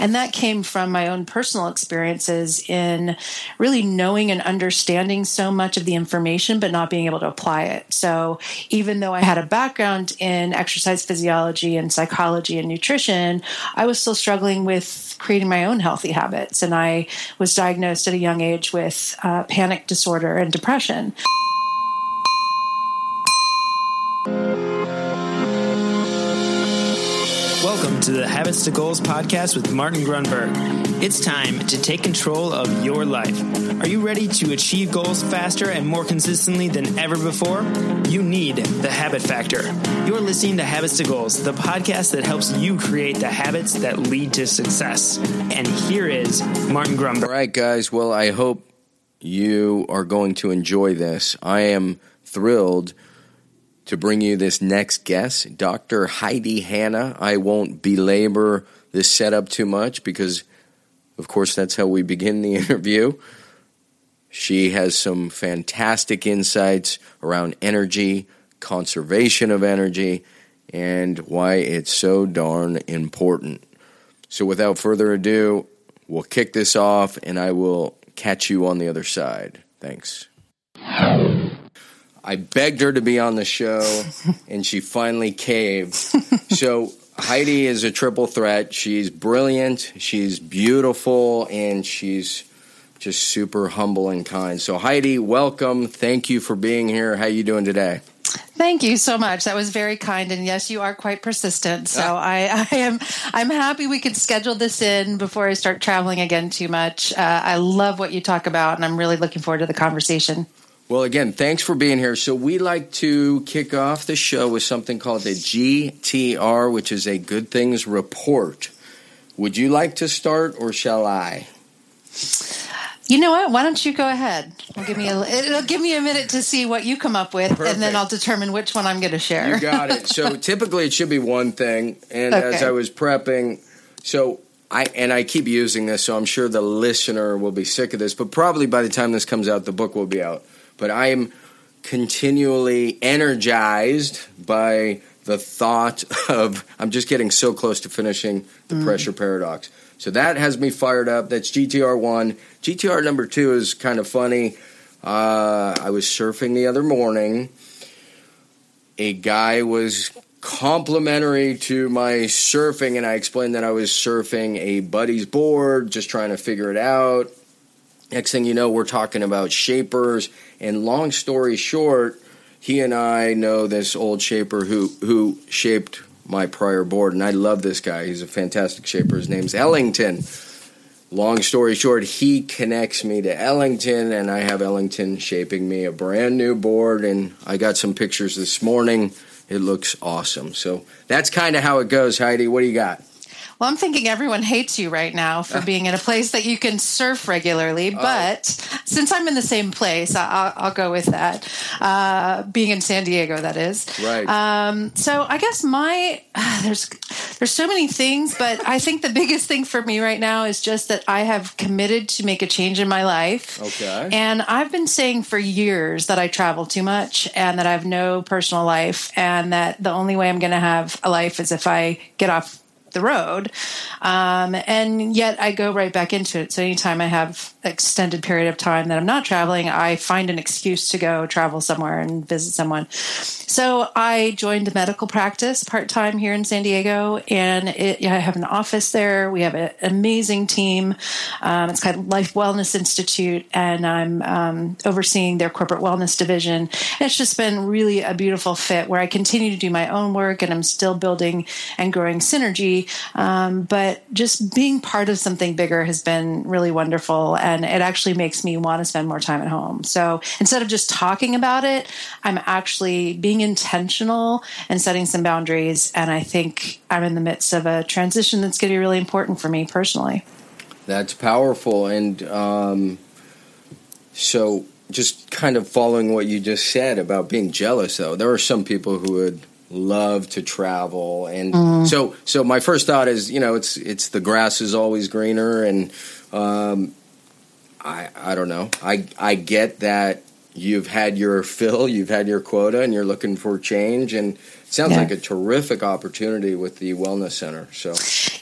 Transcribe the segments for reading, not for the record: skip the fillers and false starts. And that came from my own personal experiences in really knowing and understanding so much of the information, but not being able to apply it. So even though I had a background in exercise physiology and psychology and nutrition, I was still struggling with creating my own healthy habits. And I was diagnosed at a young age with panic disorder and depression. Welcome to the Habits to Goals podcast with Martin Grunberg. It's time to take control of your life. Are you ready to achieve goals faster and more consistently than ever before? You need the habit factor. You're listening to Habits to Goals, the podcast that helps you create the habits that lead to success. And here is Martin Grunberg. All right, guys. Well, I hope you are going to enjoy this. I am thrilled to bring you this next guest, Dr. Heidi Hanna. I won't belabor this setup too much because, of course, that's how we begin the interview. She has some fantastic insights around energy, conservation of energy, and why it's so darn important. So without further ado, we'll kick this off, and I will catch you on the other side. Thanks. I begged her to be on the show, and she finally caved. So Heidi is a triple threat. She's brilliant, she's beautiful, and she's just super humble and kind. So Heidi, welcome. Thank you for being here. How are you doing today? Thank you so much. That was very kind. And yes, you are quite persistent. So I'm happy we could schedule this in before I start traveling again too much. I love what you talk about, and I'm really looking forward to the conversation. Well, again, thanks for being here. So we like to kick off the show with something called the GTR, which is a Good Things Report. Would you like to start, or shall I? You know what? Why don't you go ahead? It'll give me a minute to see what you come up with. Perfect. And then I'll determine which one I'm going to share. You got it. So typically it should be one thing. And okay. As I was prepping, I keep using this, so I'm sure the listener will be sick of this, but probably by the time this comes out, the book will be out. But I am continually energized by the thought of I'm just getting so close to finishing The Pressure Paradox. So that has me fired up. That's GTR 1. GTR number 2 is kind of funny. I was surfing the other morning. A guy was complimentary to my surfing, and I explained that I was surfing a buddy's board, just trying to figure it out. Next thing you know, we're talking about shapers. And long story short, he and I know this old shaper who shaped my prior board. And I love this guy. He's a fantastic shaper. His name's Ellington. Long story short, he connects me to Ellington, and I have Ellington shaping me a brand new board. And I got some pictures this morning. It looks awesome. So that's kind of how it goes, Heidi. What do you got? Well, I'm thinking everyone hates you right now for being in a place that you can surf regularly. But since I'm in the same place, I'll go with that. Being in San Diego, that is. Right. So I guess there's so many things, but I think the biggest thing for me right now is just that I have committed to make a change in my life. Okay. And I've been saying for years that I travel too much and that I have no personal life and that the only way I'm going to have a life is if I get off the road. And yet I go right back into it. So anytime I have an extended period of time that I'm not traveling, I find an excuse to go travel somewhere and visit someone. So I joined a medical practice part-time here in San Diego, and I have an office there. We have an amazing team. It's called Life Wellness Institute, and I'm overseeing their corporate wellness division. And it's just been really a beautiful fit where I continue to do my own work, and I'm still building and growing Synergy. But just being part of something bigger has been really wonderful, and it actually makes me want to spend more time at home. So instead of just talking about it, I'm actually being intentional and setting some boundaries, and I think I'm in the midst of a transition that's going to be really important for me personally. That's powerful, and so just kind of following what you just said about being jealous, though, there are some people who would love to travel, and so my first thought is, you know, it's the grass is always greener, and I don't know. I get that you've had your fill, you've had your quota, and you're looking for change, and it sounds like a terrific opportunity with the wellness center. So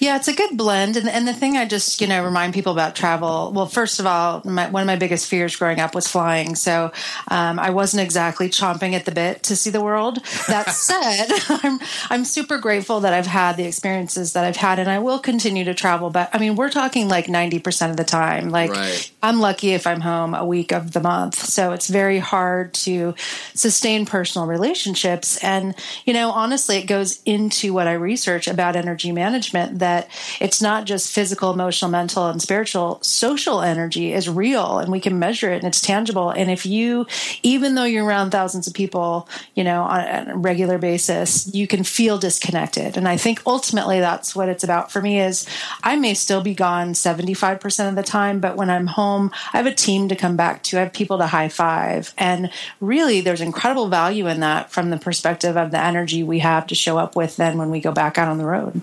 Yeah, it's a good blend. And the thing I just, remind people about travel. Well, first of all, one of my biggest fears growing up was flying. So I wasn't exactly chomping at the bit to see the world. That said, I'm super grateful that I've had the experiences that I've had, and I will continue to travel. But I mean, we're talking like 90% of the time. Like, right. I'm lucky if I'm home a week of the month. So it's very hard to sustain personal relationships. And, honestly, it goes into what I research about energy management, that it's not just physical, emotional, mental, and spiritual. Social energy is real, and we can measure it, and it's tangible. And if you, even though you're around thousands of people, on a regular basis, you can feel disconnected. And I think ultimately that's what it's about for me. Is I may still be gone 75% of the time, but when I'm home, I have a team to come back to. I have people to high five. And really, there's incredible value in that from the perspective of the energy we have to show up with then when we go back out on the road.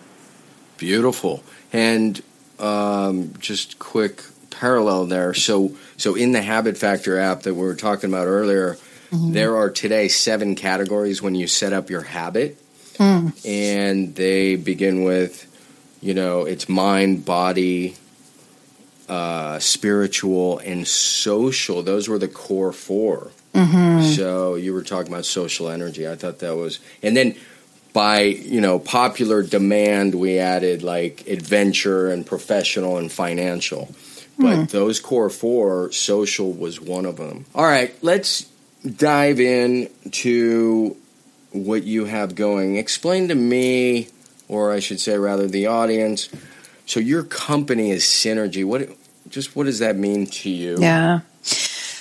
Beautiful. And just quick parallel there. So in the Habit Factor app that we were talking about earlier, mm-hmm. there are today 7 categories when you set up your habit. Mm. And they begin with, it's mind, body, spiritual, and social. Those were the core 4. Mm-hmm. So you were talking about social energy. I thought that was... And then by, popular demand, we added like adventure and professional and financial. But those core 4, social was one of them. All right, let's dive in to what you have going. Explain to me, or I should say rather the audience, so your company is Synergy. What does that mean to you? Yeah.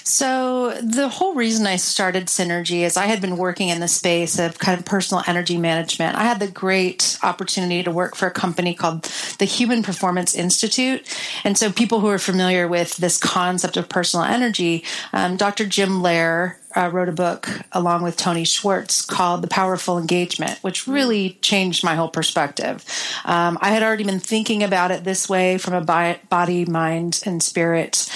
So the whole reason I started Synergy is I had been working in the space of kind of personal energy management. I had the great opportunity to work for a company called the Human Performance Institute. And so people who are familiar with this concept of personal energy, Dr. Jim Loehr wrote a book along with Tony Schwartz called The Powerful Engagement, which really changed my whole perspective. I had already been thinking about it this way from a body, mind, and spirit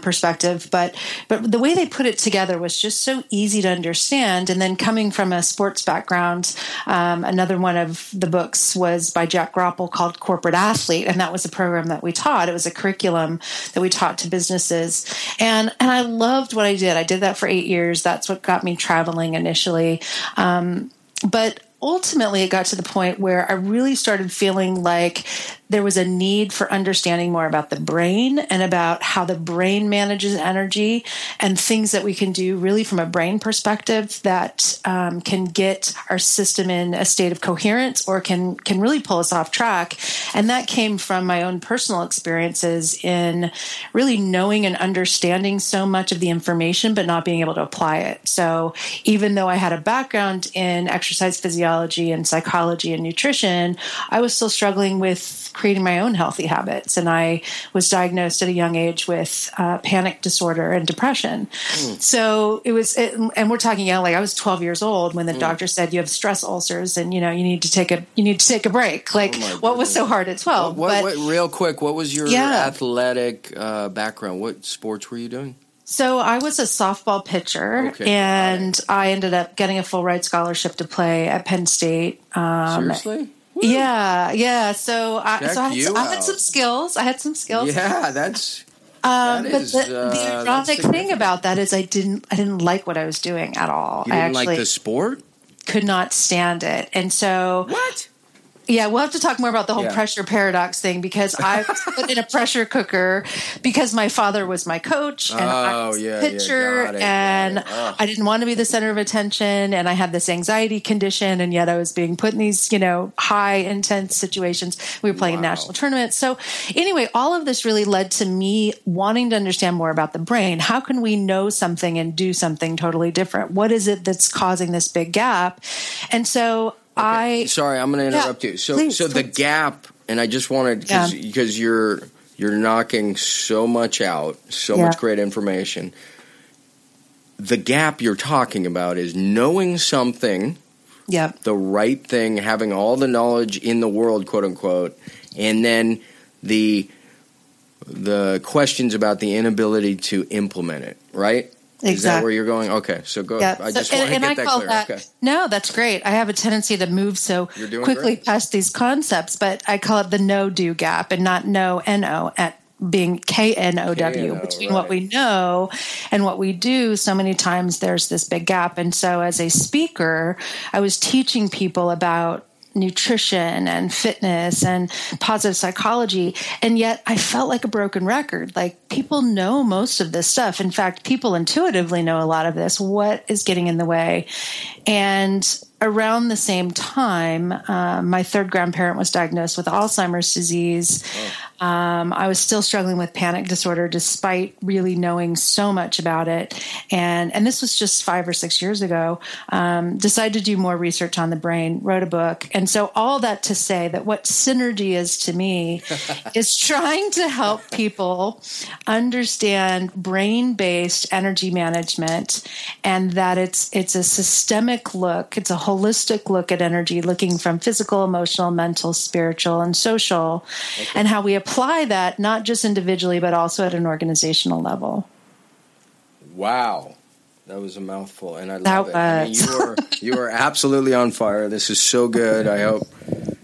perspective, but the way they put it together was just so easy to understand. And then coming from a sports background, another one of the books was by Jack Grappel called Corporate Athlete, and that was a program that we taught. It was a curriculum that we taught to businesses, and I loved what I did. I did that for 8 years. That's what got me traveling initially. But ultimately, it got to the point where I really started feeling like there was a need for understanding more about the brain and about how the brain manages energy and things that we can do really from a brain perspective that can get our system in a state of coherence or can really pull us off track. And that came from my own personal experiences in really knowing and understanding so much of the information, but not being able to apply it. So even though I had a background in exercise physiology and psychology and nutrition, I was still struggling with creating my own healthy habits. And I was diagnosed at a young age with panic disorder and depression. Mm. So it was, and we're talking, I was 12 years old when the doctor said, you have stress ulcers and, you need to take a break. Like, what was so hard at 12? Real quick, what was your athletic background? What sports were you doing? So I was a softball pitcher, and I ended up getting a full ride scholarship to play at Penn State. Seriously? Woo. Yeah. So I had some skills. I had some skills. Yeah, that's. But the ironic thing about that is I didn't like what I was doing at all. You didn't like the sport? Could not stand it, and so what? Yeah, we'll have to talk more about the whole pressure paradox thing, because I was put in a pressure cooker because my father was my coach and I was a pitcher and I didn't want to be the center of attention, and I had this anxiety condition, and yet I was being put in these, high intense situations. We were playing national tournaments. So anyway, all of this really led to me wanting to understand more about the brain. How can we know something and do something totally different? What is it that's causing this big gap? And so sorry, I'm going to interrupt you. So the gap, and I just wanted, because you're knocking so much out, much great information. The gap you're talking about is knowing something, the right thing, having all the knowledge in the world, quote unquote, and then the questions about the inability to implement it, right? Exactly. Is that where you're going? Okay, so go. Yeah. I just want to get that clear. That, okay. No, that's great. I have a tendency to move so quickly past these concepts, but I call it the no-do gap, and not no, N-O, at being K-N-O-W, between what we know and what we do. So many times there's this big gap. And so as a speaker, I was teaching people about nutrition and fitness and positive psychology. And yet I felt like a broken record. Like, people know most of this stuff. In fact, people intuitively know a lot of this. What is getting in the way? And around the same time, my third grandparent was diagnosed with Alzheimer's disease. Oh. I was still struggling with panic disorder despite really knowing so much about it. And this was just 5 or 6 years ago. Decided to do more research on the brain, wrote a book. And so all that to say that what Synergy is to me is trying to help people understand brain-based energy management, and that it's a systemic look. It's a holistic look at energy, looking from physical, emotional, mental, spiritual, and social, and how we apply that not just individually, but also at an organizational level. Wow. That was a mouthful, and I love it. I mean, you are absolutely on fire. This is so good. I hope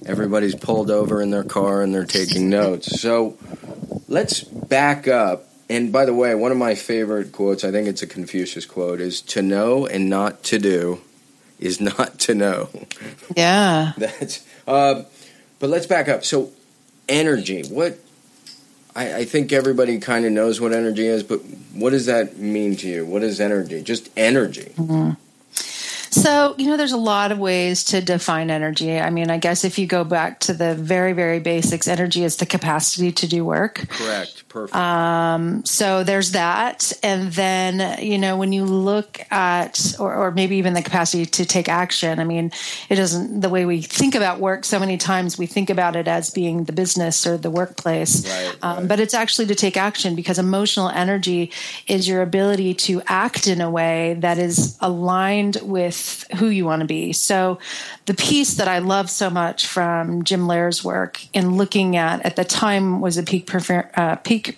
everybody's pulled over in their car and they're taking notes. So let's back up. And by the way, one of my favorite quotes, I think it's a Confucius quote, is to know and not to do is not to know. Yeah. That's. But let's back up. So energy, what I think everybody kind of knows what energy is, but what does that mean to you? What is energy? Just energy. Mm-hmm. So, there's a lot of ways to define energy. I mean, I guess if you go back to the very, very basics, energy is the capacity to do work. Correct. Perfect. So there's that. And then, when you look at, or maybe even the capacity to take action, I mean, it doesn't, the way we think about work, so many times we think about it as being the business or the workplace, right. But it's actually to take action, because emotional energy is your ability to act in a way that is aligned with who you want to be. So the piece that I love so much from Jim Loehr's work, in looking at the time was a peak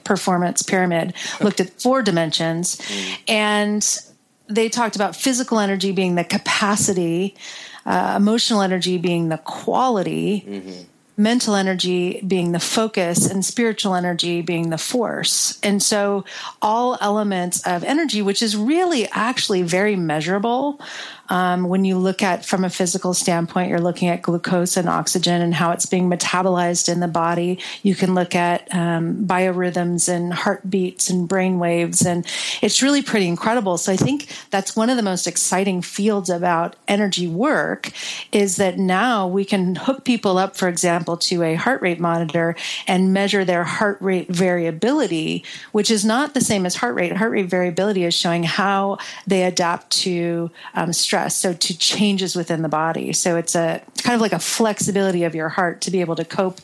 performance pyramid, looked at 4 dimensions, and they talked about physical energy being the capacity, emotional energy being the quality, mental energy being the focus, and spiritual energy being the force. And so all elements of energy, which is really actually very measurable. When you look at from a physical standpoint, you're looking at glucose and oxygen and how it's being metabolized in the body. You can look at biorhythms and heartbeats and brain waves, and it's really pretty incredible. So I think that's one of the most exciting fields about energy work, is that now we can hook people up, for example, to a heart rate monitor and measure their heart rate variability, which is not the same as heart rate. Heart rate variability is showing how they adapt to stress. So to changes within the body. So it's a kind of like a flexibility of your heart to be able to cope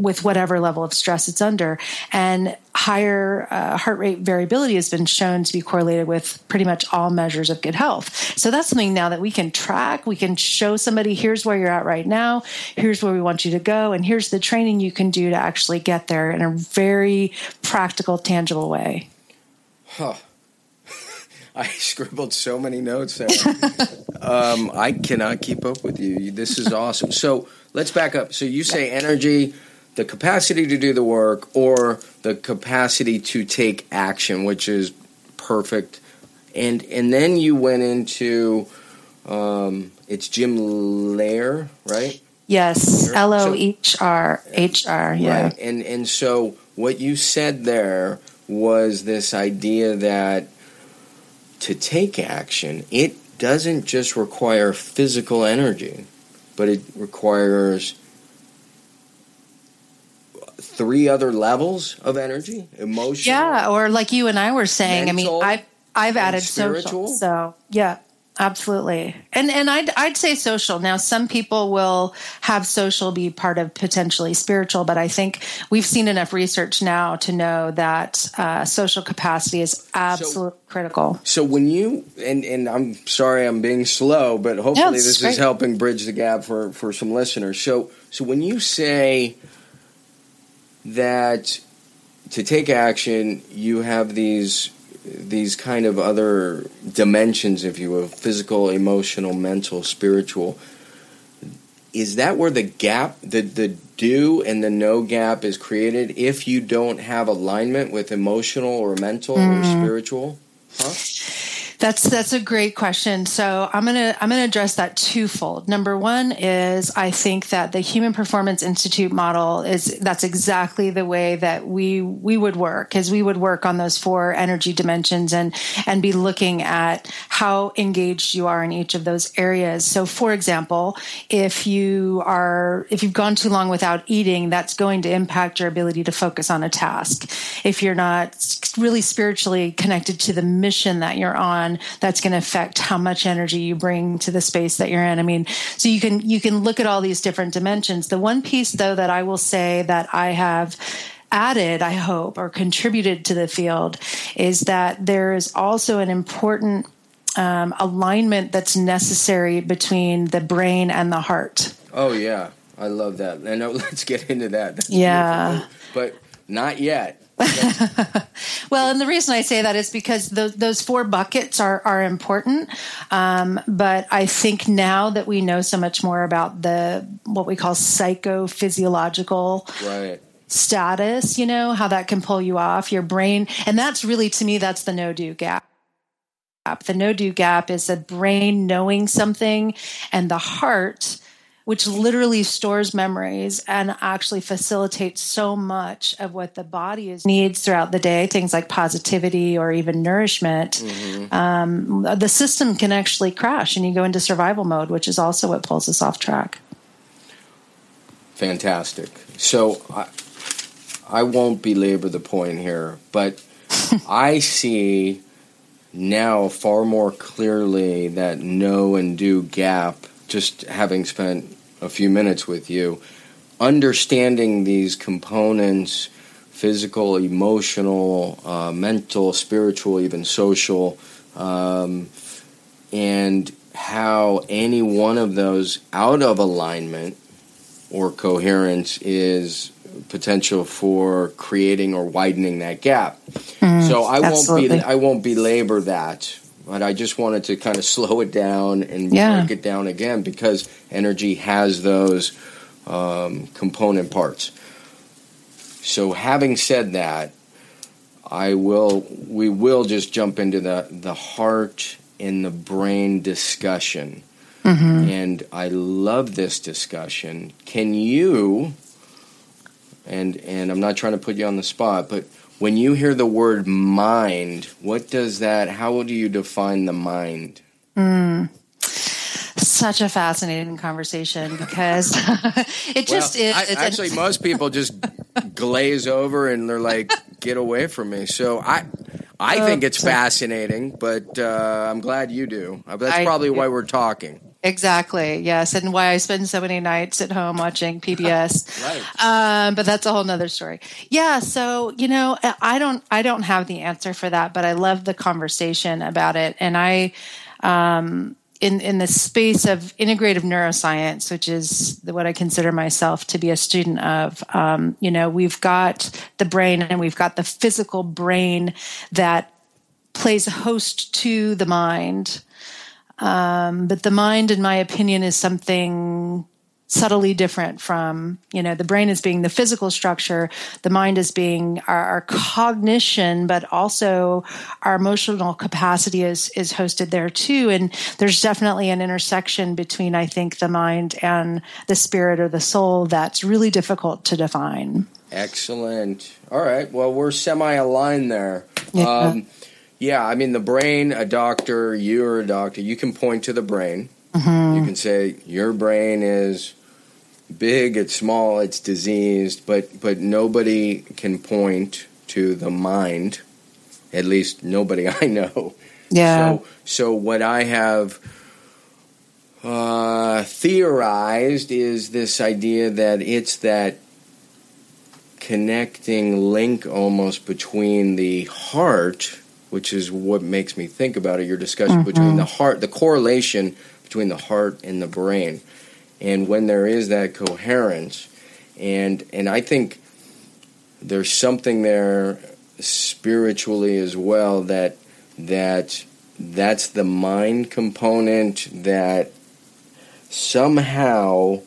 with whatever level of stress it's under. And higher heart rate variability has been shown to be correlated with pretty much all measures of good health. So that's something now that we can track. We can show somebody, here's where you're at right now. Here's where we want you to go. And here's the training you can do to actually get there in a very practical, tangible way. Huh. I scribbled so many notes there. I cannot keep up with you. This is awesome. So let's back up. So you say energy, the capacity to do the work, or the capacity to take action, which is perfect. And then you went into, it's Jim Loehr, right? Yes, L-O-H-R, H-R, yeah. Right. And so what you said there was this idea that to take action, it doesn't just require physical energy, but it requires 3 other levels of energy, emotional. Yeah, or like you and I were saying, mental, I've added spiritual. Social. So, yeah. Absolutely. And I'd say social. Now, some people will have social be part of potentially spiritual, but I think we've seen enough research now to know that social capacity is absolutely critical. So when you, and I'm sorry I'm being slow, but hopefully this is helping bridge the gap for some listeners. So when you say that to take action, you have these these kind of other dimensions, if you will, physical, emotional, mental, spiritual, is that where the gap, the do and the no gap is created if you don't have alignment with emotional or mental or spiritual? That's a great question. So I'm gonna address that twofold. Number one is I think that the Human Performance Institute model that's exactly the way that we would work, is we would work on those four energy dimensions and be looking at how engaged you are in each of those areas. So for example, if you've gone too long without eating, that's going to impact your ability to focus on a task. If you're not really spiritually connected to the mission that you're on, that's going to affect how much energy you bring to the space that you're in. I mean, so you can look at all these different dimensions. The one piece, though, that I will say that I have added, I hope, or contributed to the field is that there is also an important alignment that's necessary between the brain and the heart. Oh, yeah. I love that. And let's get into that. That's beautiful. But not yet. Well, and the reason I say that is because those four buckets are important. But I think now that we know so much more about what we call psychophysiological status, you know, how that can pull you off your brain. And that's really, to me, that's the no-do gap. The no-do gap is the brain knowing something and the heart, which literally stores memories and actually facilitates so much of what the body needs throughout the day, things like positivity or even nourishment, the system can actually crash and you go into survival mode, which is also what pulls us off track. Fantastic. So I won't belabor the point here, but I see now far more clearly that no and do gap, just having spent a few minutes with you, understanding these components, physical, emotional, mental, spiritual, even social, and how any one of those out of alignment or coherence is potential for creating or widening that gap. So I won't belabor that. But I just wanted to kind of slow it down and break it down again, because energy has those component parts. So having said that, we will just jump into the heart and the brain discussion. And I love this discussion. Can you, and I'm not trying to put you on the spot, but when you hear the word mind, what does that, how do you define the mind? Such a fascinating conversation, because it just is. Actually, most people just glaze over and they're like, get away from me. So I think it's fascinating, but I'm glad you do. That's probably why we're talking. Exactly. Yes. And why I spend so many nights at home watching PBS. But that's a whole nother story. Yeah. So, you know, I don't have the answer for that, but I love the conversation about it. And I, in the space of integrative neuroscience, which is what I consider myself to be a student of, you know, we've got the brain and we've got the physical brain that plays host to the mind. But the mind, in my opinion, is something subtly different from, you know, the brain as being the physical structure, the mind as being our cognition, but also our emotional capacity is hosted there too. And there's definitely an intersection between, I think, the mind and the spirit or the soul that's really difficult to define. Excellent. All right. Well, we're semi-aligned there. Yeah. Yeah, I mean, the brain, you're a doctor, you can point to the brain. You can say your brain is big, it's small, it's diseased, but nobody can point to the mind, at least nobody I know. Yeah. So what I have theorized is this idea that it's that connecting link almost between the heart, which is what makes me think about it, your discussion between the heart, the correlation between the heart and the brain. And when there is that coherence, and I think there's something there spiritually as well, that's the mind component that somehow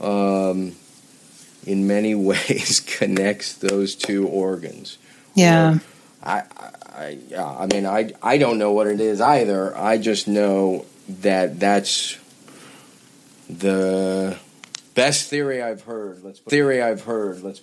in many ways connects those two organs. Yeah. Or I mean I don't know what it is either. I just know that that's the best theory I've heard. Let's put it that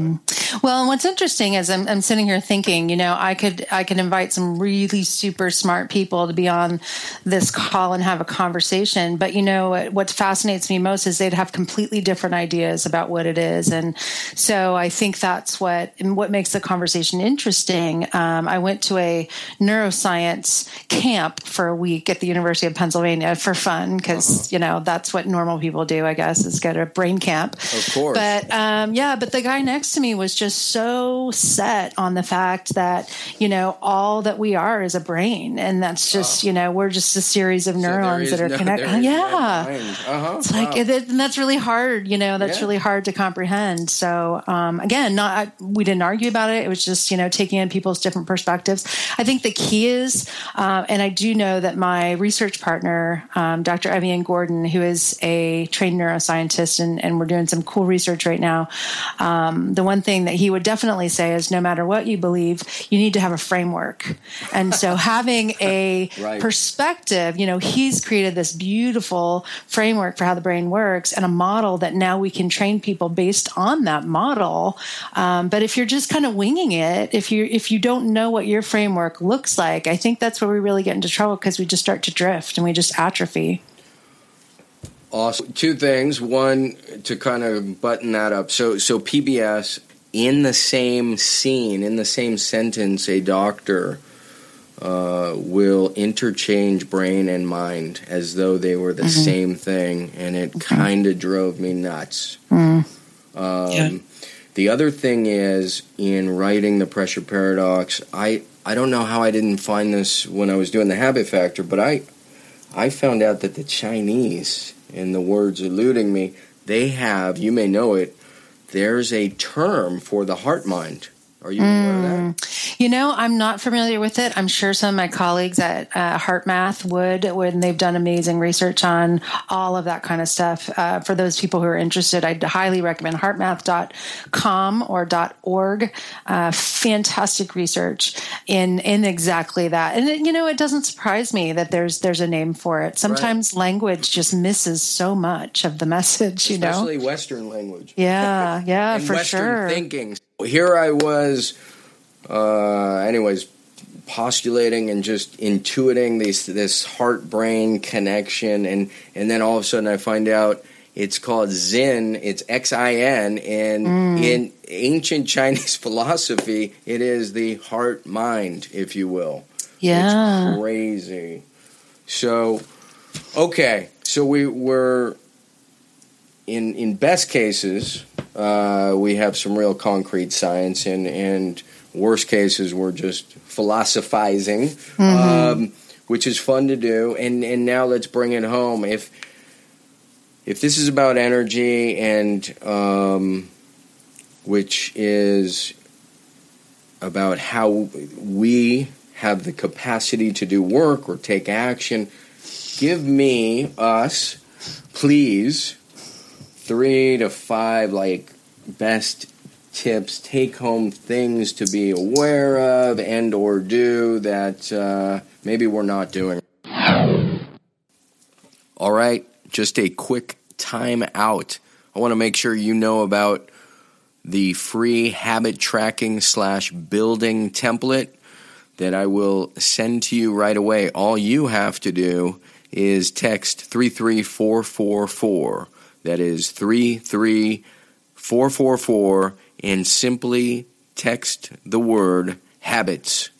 way. Well, and what's interesting is I'm sitting here thinking, you know, I could invite some really super smart people to be on this call and have a conversation. But, you know, what fascinates me most is they'd have completely different ideas about what it is. And so I think that's what makes the conversation interesting. I went to a neuroscience camp for a week at the University of Pennsylvania for fun because, you know, that's what normal people do, I guess, is get a brain camp. Of course. But but the guy next to me was just so set on the fact that, you know, all that we are is a brain, and that's just, you know, we're just a series of neurons that are connected. Yeah. It's like, and that's really hard, you know, that's really hard to comprehend. So again, we didn't argue about it. It was just, you know, taking in people's different perspectives. I think the key is, and I do know that my research partner, Dr. Evian Gordon, who is a trained neuroscientist, and we're doing some cool research right now. The one thing that he would definitely say is no matter what you believe, you need to have a framework. And so having a perspective, you know, he's created this beautiful framework for how the brain works and a model that now we can train people based on that model. But if you're just kind of winging it, if you don't know what your framework looks like, I think that's where we really get into trouble because we just start to drift and we just atrophy. Awesome. Two things. One, to kind of button that up. So PBS, in the same scene, in the same sentence, a doctor will interchange brain and mind as though they were the same thing, and it kind of drove me nuts. The other thing is, in writing The Pressure Paradox, I don't know how I didn't find this when I was doing The Habit Factor, but I found out that the Chinese, in the words eluding me, they have, you may know it, there's a term for the heart mind. Are you aware of that? You know, I'm not familiar with it. I'm sure some of my colleagues at HeartMath would, when they've done amazing research on all of that kind of stuff. For those people who are interested, I'd highly recommend heartmath.com or .org. Fantastic research in exactly that. And, you know, it doesn't surprise me that there's a name for it. Sometimes language just misses so much of the message, you know? Especially Western language. Yeah, yeah, for Western sure. Western thinking. Here I was, postulating and just intuiting this heart-brain connection, and then all of a sudden I find out it's called Xin, it's Xin, and in ancient Chinese philosophy, it is the heart-mind, if you will. Yeah. It's crazy. So, okay, so we were, in best cases... we have some real concrete science, and worst cases, we're just philosophizing, which is fun to do. And now let's bring it home. If this is about energy, and which is about how we have the capacity to do work or take action, give us, please, 3 to 5 like best tips, take-home things to be aware of and or do that maybe we're not doing. All right, just a quick time out. I want to make sure you know about the free habit tracking / building template that I will send to you right away. All you have to do is text 33444. That is 33444, and simply text the word habits.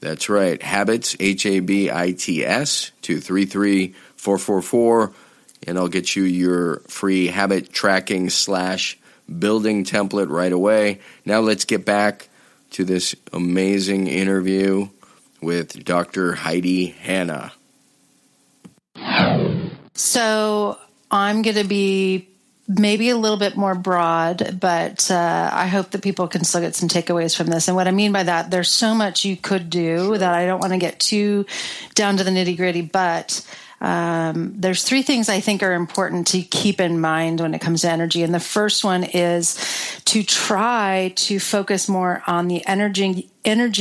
That's right, habits, HABITS, to 33444, and I'll get you your free habit tracking / building template right away. Now let's get back to this amazing interview with Dr. Heidi Hanna. So... I'm going to be maybe a little bit more broad, but I hope that people can still get some takeaways from this. And what I mean by that, there's so much you could do that I don't want to get too down to the nitty gritty, but there's three things I think are important to keep in mind when it comes to energy. And the first one is to try to focus more on the energy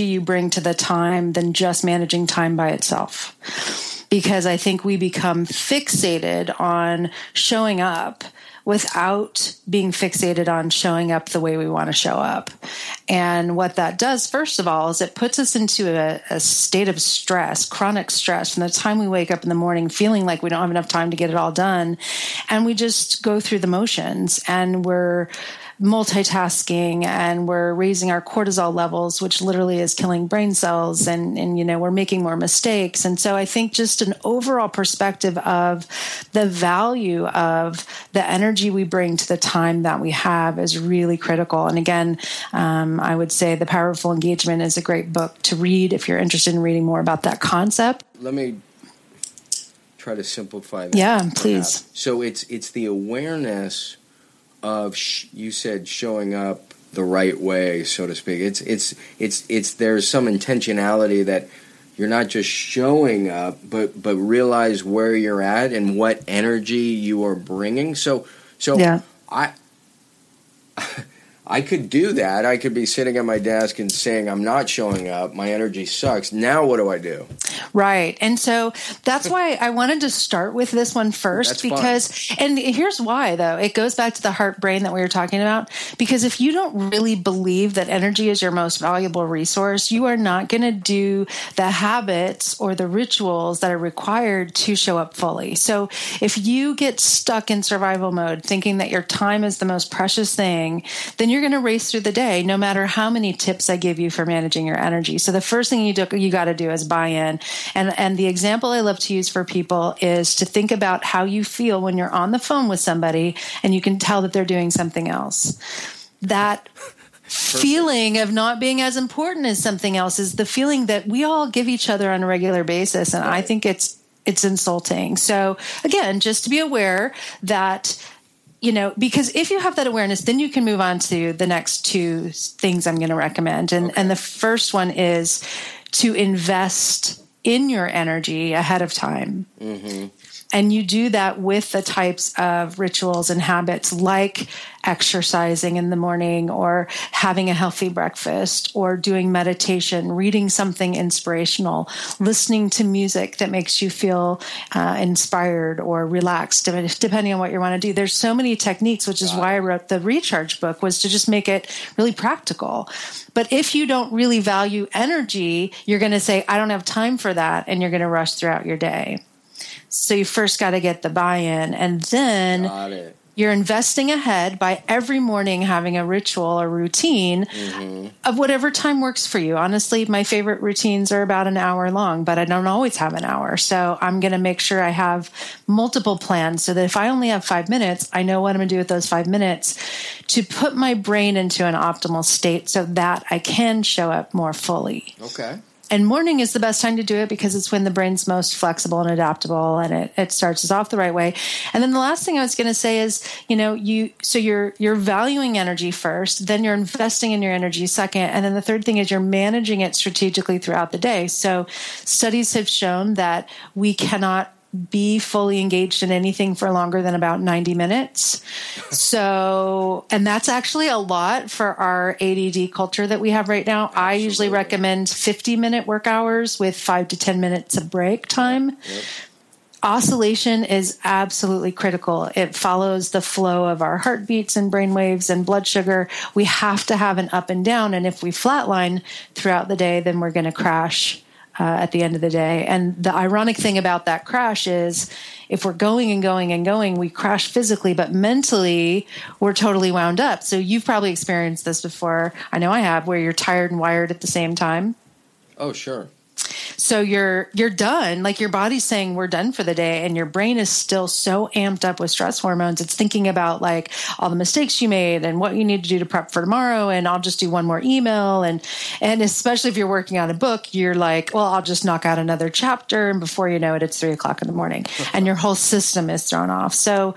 you bring to the time than just managing time by itself. Because I think we become fixated on showing up without being fixated on showing up the way we want to show up. And what that does, first of all, is it puts us into a state of stress, chronic stress, from the time we wake up in the morning feeling like we don't have enough time to get it all done. And we just go through the motions, and we're multitasking, and we're raising our cortisol levels, which literally is killing brain cells, and you know, we're making more mistakes. And so I think just an overall perspective of the value of the energy we bring to the time that we have is really critical. And again, I would say The Powerful Engagement is a great book to read if you're interested in reading more about that concept. Let me try to simplify that. Yeah, please. Perhaps. So it's the awareness of you said showing up the right way, so to speak. It's there's some intentionality that you're not just showing up, but realize where you're at and what energy you are bringing. So yeah. I could do that. I could be sitting at my desk and saying, I'm not showing up. My energy sucks. Now what do I do? Right. And so that's why I wanted to start with this one first. And here's why, though. It goes back to the heart brain that we were talking about. Because if you don't really believe that energy is your most valuable resource, you are not going to do the habits or the rituals that are required to show up fully. So if you get stuck in survival mode, thinking that your time is the most precious thing, then you're going to race through the day, no matter how many tips I give you for managing your energy. So the first thing you got to do is buy in. And the example I love to use for people is to think about how you feel when you're on the phone with somebody and you can tell that they're doing something else. That feeling of not being as important as something else is the feeling that we all give each other on a regular basis. And I think it's insulting. So again, just to be aware that, you know, because if you have that awareness, then you can move on to the next two things I'm going to recommend. And the first one is to invest in your energy ahead of time. Mm-hmm. And you do that with the types of rituals and habits like exercising in the morning, or having a healthy breakfast, or doing meditation, reading something inspirational, listening to music that makes you feel inspired or relaxed, depending on what you want to do. There's so many techniques, which is why I wrote the Recharge book, was to just make it really practical. But if you don't really value energy, you're going to say, I don't have time for that, and you're going to rush throughout your day. So you first got to get the buy-in, and then you're investing ahead by every morning having a ritual or routine mm-hmm. of whatever time works for you. Honestly, my favorite routines are about an hour long, but I don't always have an hour. So I'm going to make sure I have multiple plans so that if I only have 5 minutes, I know what I'm going to do with those 5 minutes to put my brain into an optimal state so that I can show up more fully. Okay. And morning is the best time to do it because it's when the brain's most flexible and adaptable, and it starts us off the right way. And then the last thing I was going to say is, you know, you're valuing energy first, then you're investing in your energy second, and then the third thing is you're managing it strategically throughout the day. So studies have shown that we cannot be fully engaged in anything for longer than about 90 minutes. So, and that's actually a lot for our ADD culture that we have right now. Absolutely. I usually recommend 50-minute work hours with 5 to 10 minutes of break time. Yep. Oscillation is absolutely critical. It follows the flow of our heartbeats and brain waves and blood sugar. We have to have an up and down. And if we flatline throughout the day, then we're going to crash at the end of the day. And the ironic thing about that crash is if we're going and going and going, we crash physically, but mentally we're totally wound up. So you've probably experienced this before. I know I have, where you're tired and wired at the same time. Oh, sure. So you're done, like your body's saying we're done for the day, and your brain is still so amped up with stress hormones. It's thinking about like all the mistakes you made and what you need to do to prep for tomorrow. And I'll just do one more email. And especially if you're working on a book, you're like, well, I'll just knock out another chapter. And before you know it, it's 3:00 in the morning and your whole system is thrown off. So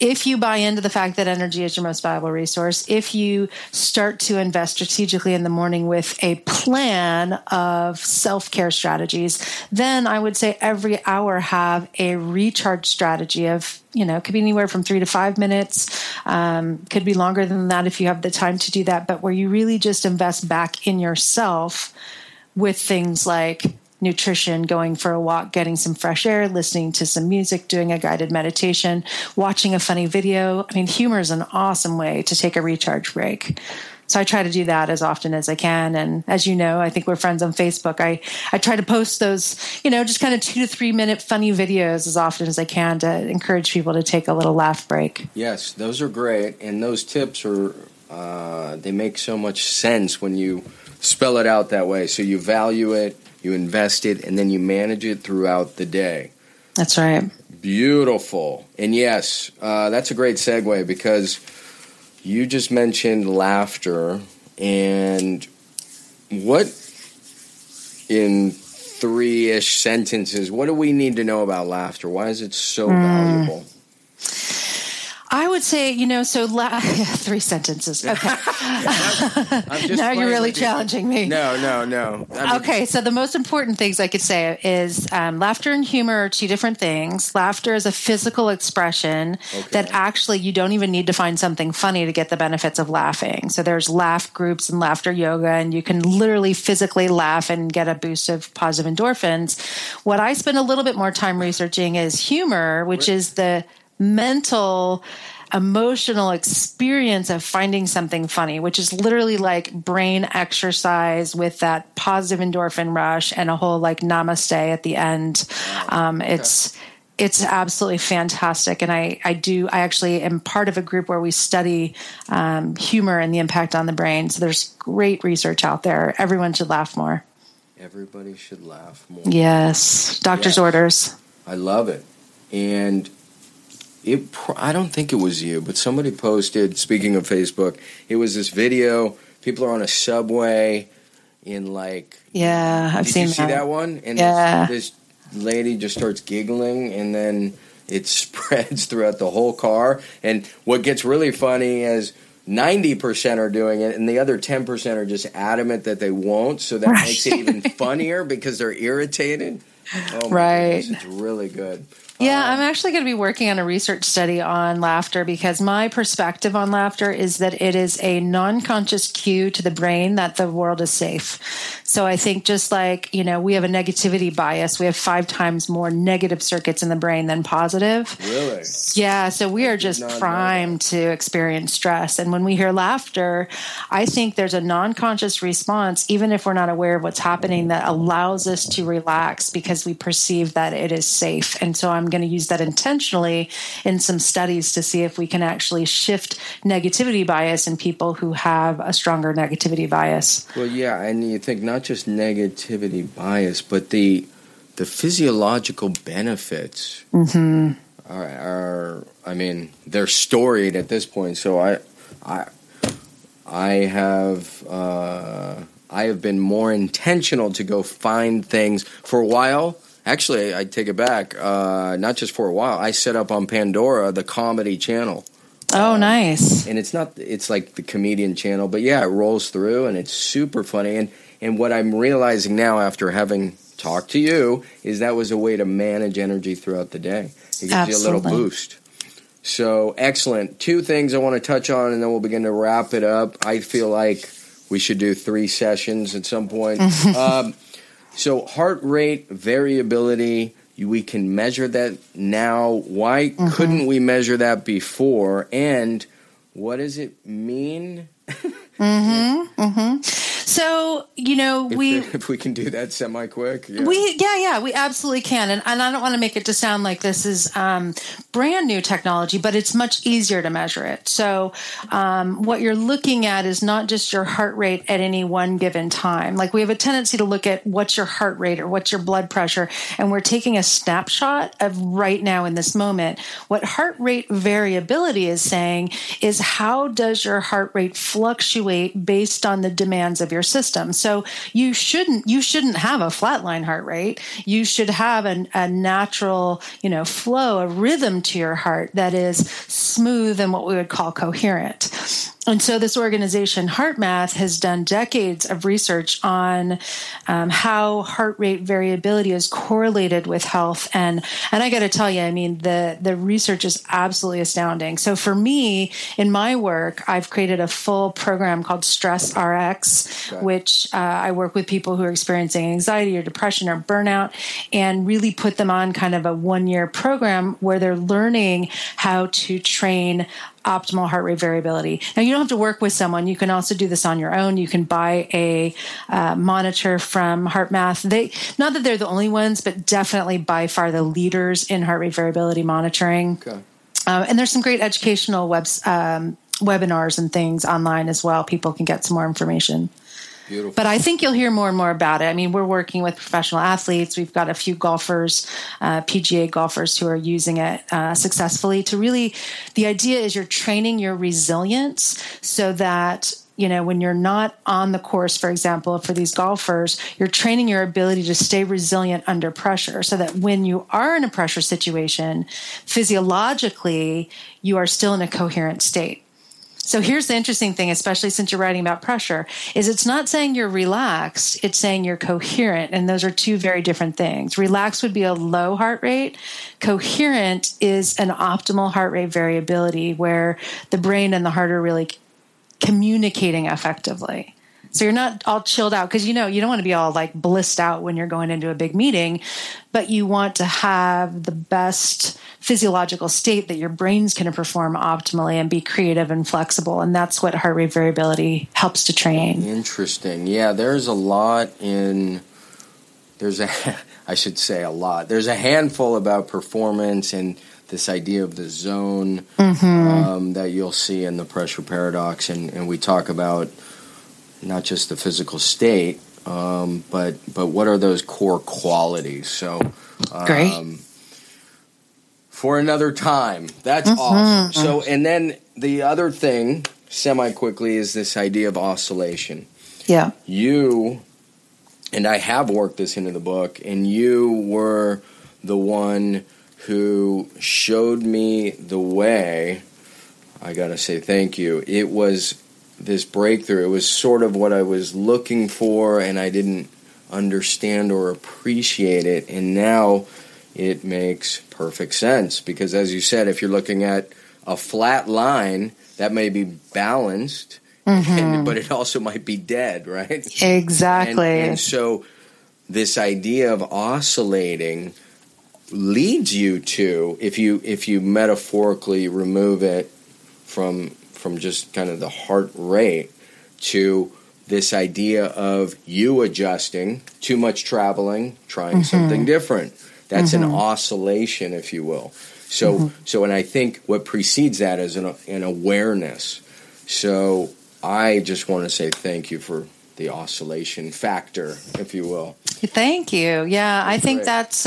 if you buy into the fact that energy is your most valuable resource, if you start to invest strategically in the morning with a plan of self-care strategies, then I would say every hour have a recharge strategy of, you know, it could be anywhere from 3 to 5 minutes, could be longer than that if you have the time to do that, but where you really just invest back in yourself with things like nutrition, going for a walk, getting some fresh air, listening to some music, doing a guided meditation, watching a funny video. I mean, humor is an awesome way to take a recharge break. So I try to do that as often as I can. And as you know, I think we're friends on Facebook. I try to post those, you know, just kind of 2 to 3 minute funny videos as often as I can to encourage people to take a little laugh break. Yes, those are great. And those tips are, they make so much sense when you spell it out that way. So you value it, you invest it, and then you manage it throughout the day. That's right. Beautiful. And yes, that's a great segue because you just mentioned laughter, and what in 3-ish sentences, what do we need to know about laughter? Why is it so valuable? I would say, you know, so 3 sentences. Okay. I'm now you're really challenging me. No. Okay, so the most important things I could say is laughter and humor are two different things. Laughter is a physical expression that actually you don't even need to find something funny to get the benefits of laughing. So there's laugh groups and laughter yoga, and you can literally physically laugh and get a boost of positive endorphins. What I spend a little bit more time researching is humor, which is the mental, emotional experience of finding something funny, which is literally like brain exercise with that positive endorphin rush and a whole like namaste at the end. It's absolutely fantastic. And I actually am part of a group where we study humor and the impact on the brain. So there's great research out there. Everyone should laugh more. Everybody should laugh more. Yes. Doctor's orders. I love it. And I don't think it was you, but somebody posted, speaking of Facebook, it was this video. People are on a subway in like... Yeah, I've seen that. Did you see that one? And this lady just starts giggling, and then it spreads throughout the whole car. And what gets really funny is 90% are doing it, and the other 10% are just adamant that they won't. So that makes it even funnier because they're irritated. Oh my goodness, it's really good. Yeah, I'm actually going to be working on a research study on laughter because my perspective on laughter is that it is a non-conscious cue to the brain that the world is safe. So I think just like, you know, we have a negativity bias, we have 5 times more negative circuits in the brain than positive. Really? Yeah, so we are just primed to experience stress. And when we hear laughter, I think there's a non-conscious response, even if we're not aware of what's happening, that allows us to relax because we perceive that it is safe. And so I'm going to use that intentionally in some studies to see if we can actually shift negativity bias in people who have a stronger negativity bias. Well, yeah, and you think not just negativity bias, but the physiological benefits are I mean, they're storied at this point. So I have been more intentional to go find things for a while. Actually, I take it back. Not just for a while. I set up on Pandora the comedy channel. Oh, nice. And it's not. It's like the comedian channel, but yeah, it rolls through and it's super funny. And what I'm realizing now after having talked to you is that was a way to manage energy throughout the day. It gives you a little boost. So excellent. 2 things I want to touch on, and then we'll begin to wrap it up. I feel like we should do 3 sessions at some point. So heart rate variability, we can measure that now. Why couldn't we measure that before? And what does it mean? So, you know, if we can do that semi-quick. Yeah. We absolutely can. And I don't want to make it to sound like this is brand new technology, but it's much easier to measure it. So what you're looking at is not just your heart rate at any one given time. Like we have a tendency to look at what's your heart rate or what's your blood pressure, and we're taking a snapshot of right now in this moment. What heart rate variability is saying is how does your heart rate fluctuate based on the demands of your system. So you shouldn't have a flatline heart rate. You should have a natural, flow, a rhythm to your heart that is smooth and what we would call coherent. And so this organization, HeartMath, has done decades of research on how heart rate variability is correlated with health. And I got to tell you, the research is absolutely astounding. So for me, in my work, I've created a full program called Stress RX, okay, which I work with people who are experiencing anxiety or depression or burnout, and really put them on kind of a one-year program where they're learning how to train optimal heart rate variability. Now, you don't have to work with someone. You can also do this on your own. You can buy a monitor from HeartMath. Not that they're the only ones, but definitely by far the leaders in heart rate variability monitoring. Okay. And there's some great educational webinars and things online as well. People can get some more information. Beautiful. But I think you'll hear more and more about it. We're working with professional athletes. We've got a few golfers, PGA golfers, who are using it successfully to really, the idea is you're training your resilience so that, when you're not on the course, for example, for these golfers, you're training your ability to stay resilient under pressure so that when you are in a pressure situation, physiologically, you are still in a coherent state. So here's the interesting thing, especially since you're writing about pressure, is it's not saying you're relaxed, it's saying you're coherent, and those are two very different things. Relaxed would be a low heart rate. Coherent is an optimal heart rate variability where the brain and the heart are really communicating effectively. So you're not all chilled out because, you don't want to be all like blissed out when you're going into a big meeting, but you want to have the best physiological state that your brain's going to perform optimally and be creative and flexible. And that's what heart rate variability helps to train. Interesting. Yeah, There's a handful about performance and this idea of the zone that you'll see in The Pressure Paradox. And we talk about not just the physical state, but what are those core qualities? So, great. For another time, that's awesome. So, and then the other thing, semi-quickly, is this idea of oscillation. Yeah. You, and I have worked this into the book, and you were the one who showed me the way. I got to say thank you. It was this breakthrough. It was sort of what I was looking for, and I didn't understand or appreciate it. And now it makes perfect sense because, as you said, if you're looking at a flat line, that may be balanced, but it also might be dead, right? Exactly. And so this idea of oscillating leads you to, if you metaphorically remove it from just kind of the heart rate to this idea of you adjusting, too much traveling, trying something different. That's an oscillation, if you will. So, and I think what precedes that is an awareness. So I just want to say thank you for the oscillation factor, if you will. Thank you. Yeah, I think that's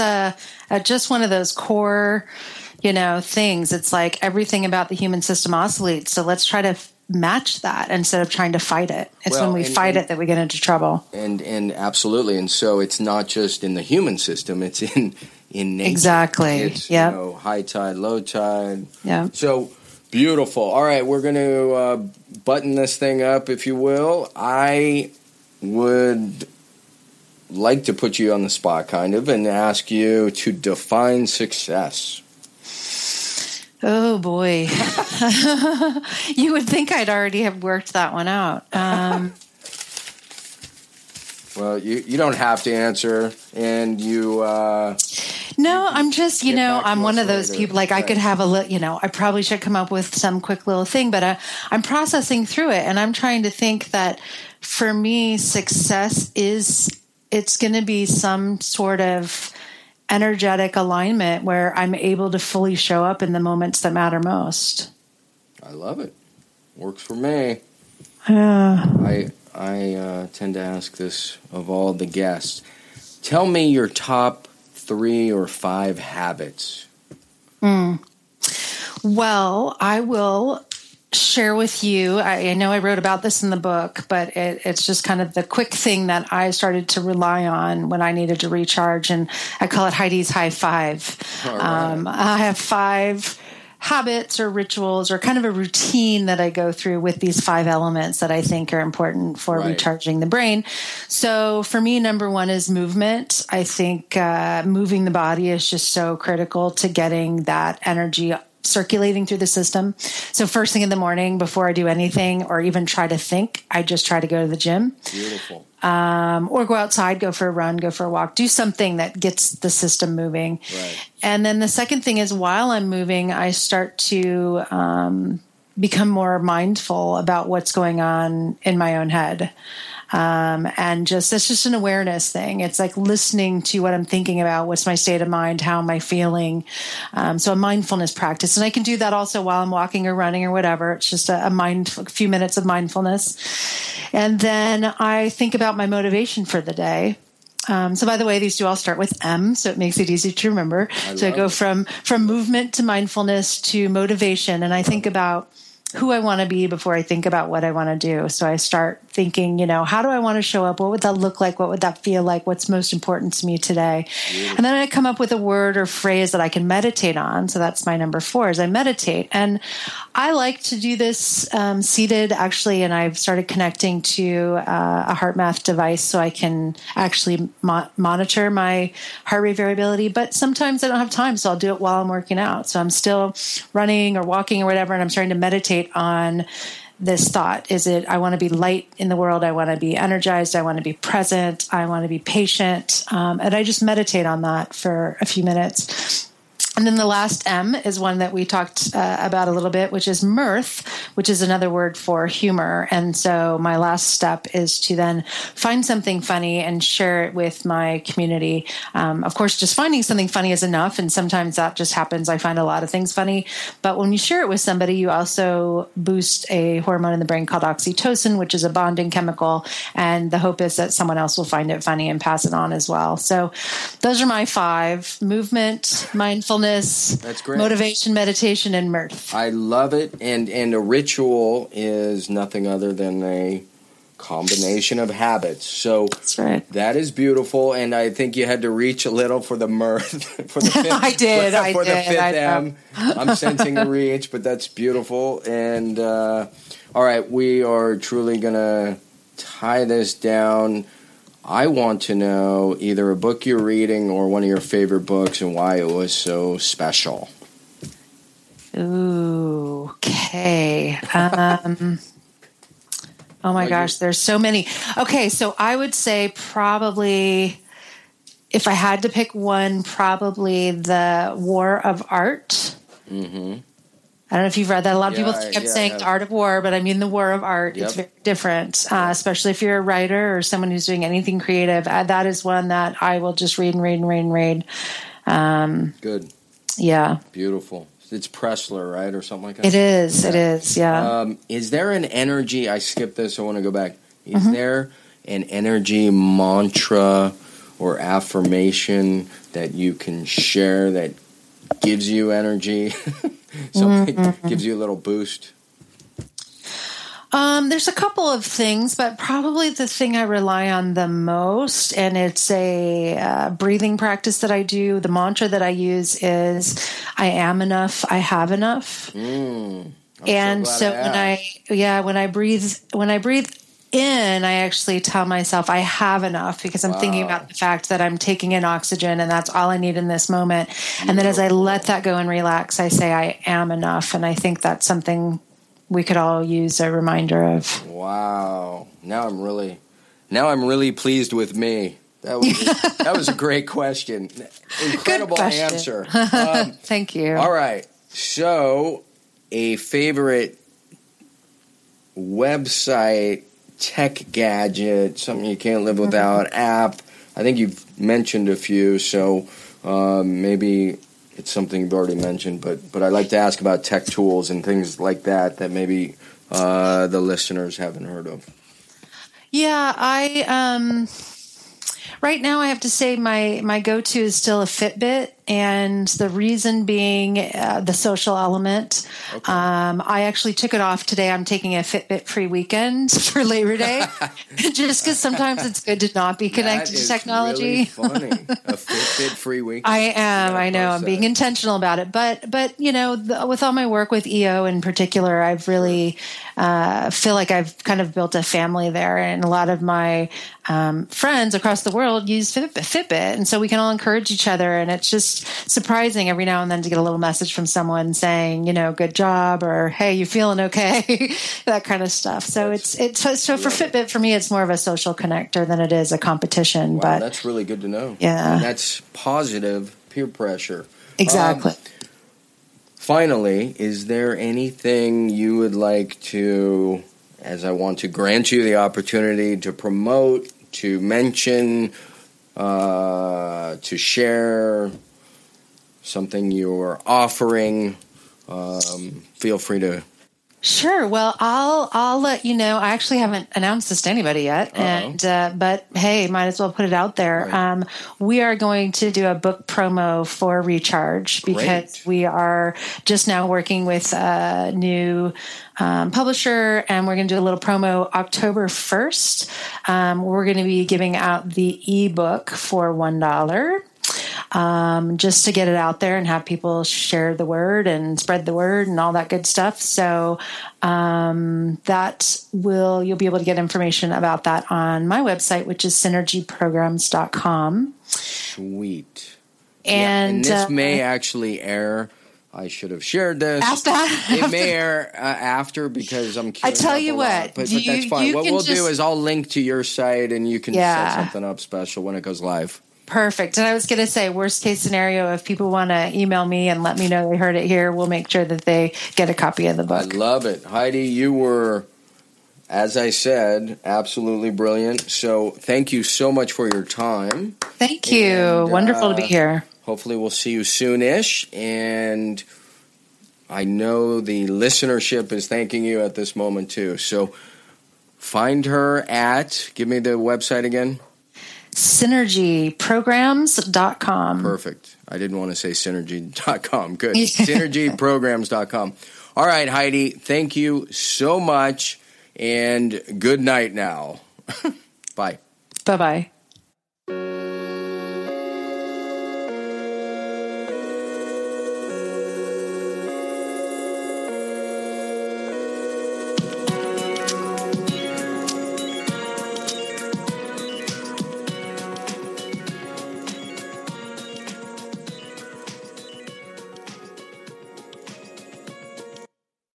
just one of those core things. It's like everything about the human system oscillates. So let's try to match that instead of trying to fight it. It's when we fight it that we get into trouble. And absolutely. And so it's not just in the human system, it's in nature. Exactly. It's, high tide, low tide. Yeah. So beautiful. All right. We're going to button this thing up, if you will. I would like to put you on the spot kind of and ask you to define success. Oh, boy. You would think I'd already have worked that one out. Well, you don't have to answer, and you... No, I'm just, I'm one of those people, like I could have I probably should come up with some quick little thing, but I'm processing through it, and I'm trying to think that, for me, success it's going to be some sort of energetic alignment where I'm able to fully show up in the moments that matter most. I love it. Works for me. I tend to ask this of all the guests. Tell me your top 3 or 5 habits. Well, I will share with you, I know I wrote about this in the book, but it's just kind of the quick thing that I started to rely on when I needed to recharge, and I call it Heidi's high five. Right. I have 5 habits or rituals or kind of a routine that I go through with these 5 elements that I think are important for recharging the brain. So for me, number one is movement. I think moving the body is just so critical to getting that energy circulating through the system. So first thing in the morning, before I do anything or even try to think, I just try to go to the gym. Beautiful. Or go outside, go for a run, go for a walk, do something that gets the system moving. Right. And then the second thing is, while I'm moving, I start to become more mindful about what's going on in my own head. And just, it's just an awareness thing. It's like listening to what I'm thinking about. What's my state of mind? How am I feeling? So a mindfulness practice, and I can do that also while I'm walking or running or whatever. It's just a few minutes of mindfulness. And then I think about my motivation for the day. So by the way, these 2 all start with M, so it makes it easy to remember. So I go from movement to mindfulness to motivation. And I think about who I want to be before I think about what I want to do. So I start thinking, how do I want to show up? What would that look like? What would that feel like? What's most important to me today? Really? And then I come up with a word or phrase that I can meditate on. So that's my number 4 is I meditate. And I like to do this seated, actually, and I've started connecting to a HeartMath device so I can actually monitor my heart rate variability. But sometimes I don't have time, so I'll do it while I'm working out. So I'm still running or walking or whatever, and I'm starting to meditate on this thought. Is it, I want to be light in the world. I want to be energized. I want to be present. I want to be patient. And I just meditate on that for a few minutes. And then the last M is one that we talked about a little bit, which is mirth, which is another word for humor. And so my last step is to then find something funny and share it with my community. Of course, just finding something funny is enough, and sometimes that just happens. I find a lot of things funny. But when you share it with somebody, you also boost a hormone in the brain called oxytocin, which is a bonding chemical. And the hope is that someone else will find it funny and pass it on as well. So those are my 5: movement, mindfulness, that's great, motivation, meditation, and mirth. I love it. And a ritual is nothing other than a combination of habits. So that's right. That is beautiful. And I think you had to reach a little for the mirth. For the fifth, I did. The fifth M. I'm sensing a reach, but that's beautiful. And all right, we are truly going to tie this down. I want to know either a book you're reading or one of your favorite books and why it was so special. Ooh, okay. Oh my gosh, there's so many. Okay, so I would say probably, if I had to pick one, probably The War of Art. Mm-hmm. I don't know if you've read that. A lot of people think I'm saying The Art of War, but I mean The War of Art. Yep. It's very different, especially if you're a writer or someone who's doing anything creative. That is one that I will just read. Good. Yeah. Beautiful. It's Pressler, right, or something like that? It is. Yeah. It is, yeah. Is there an energy – I skipped this. I want to go back. Is there an energy mantra or affirmation that you can share that gives you energy? Something gives you a little boost? There's a couple of things, but probably the thing I rely on the most, and it's a breathing practice that I do. The mantra that I use is, I am enough, I have enough. And so when I breathe in, I actually tell myself I have enough, because I'm thinking about the fact that I'm taking in oxygen and that's all I need in this moment. And then as I let that go and relax, I say I am enough. And I think that's something we could all use a reminder of. Wow. Now I'm really pleased with me. That was a great question. Incredible question. Answer. Thank you. All right. So a favorite website, tech gadget, something you can't live without, app. I think you've mentioned a few, so maybe it's something you've already mentioned, but I like to ask about tech tools and things like that maybe the listeners haven't heard of. Yeah, I right now I have to say my go-to is still a Fitbit. And the reason being the social element. Okay. I actually took it off today. I'm taking a Fitbit free weekend for Labor Day, just because sometimes it's good to not be connected to technology. Really funny. A Fitbit free weekend. I am. I know. I'm being intentional about it. But you know, with all my work with EO in particular, I've really feel like I've kind of built a family there, and a lot of my friends across the world use Fitbit, and so we can all encourage each other. And it's just surprising every now and then to get a little message from someone saying, you know, good job, or hey, you feeling okay, that kind of stuff. So so for Fitbit, for me, it's more of a social connector than it is a competition. Wow, but that's really good to know. Yeah, and that's positive peer pressure. Exactly. Finally, is there anything you would like to, as I want to grant you the opportunity to promote, to mention, to share, something you're offering, feel free to. Sure. Well, I'll let you know. I actually haven't announced this to anybody yet, but hey, might as well put it out there. Right. We are going to do a book promo for Recharge because we are just now working with a new publisher, and we're going to do a little promo October 1st. We're going to be giving out the ebook for $1. Just to get it out there and have people share the word and spread the word and all that good stuff. So you'll be able to get information about that on my website, which is synergyprograms.com. Sweet. And this may actually air. I should have shared this. It may air after because I'm curious. I tell you what. But that's fine. What we'll do is I'll link to your site and you can set something up special when it goes live. Perfect. And I was going to say, worst case scenario, if people want to email me and let me know they heard it here, we'll make sure that they get a copy of the book. I love it. Heidi, you were, as I said, absolutely brilliant. So thank you so much for your time. Thank you. And, wonderful to be here. Hopefully we'll see you soon-ish. And I know the listenership is thanking you at this moment too. So find her at, give me the website again. synergyprograms.com. Perfect. I didn't want to say synergy.com. Good. synergyprograms.com. All right, Heidi, thank you so much, and good night now. Bye. Bye-bye.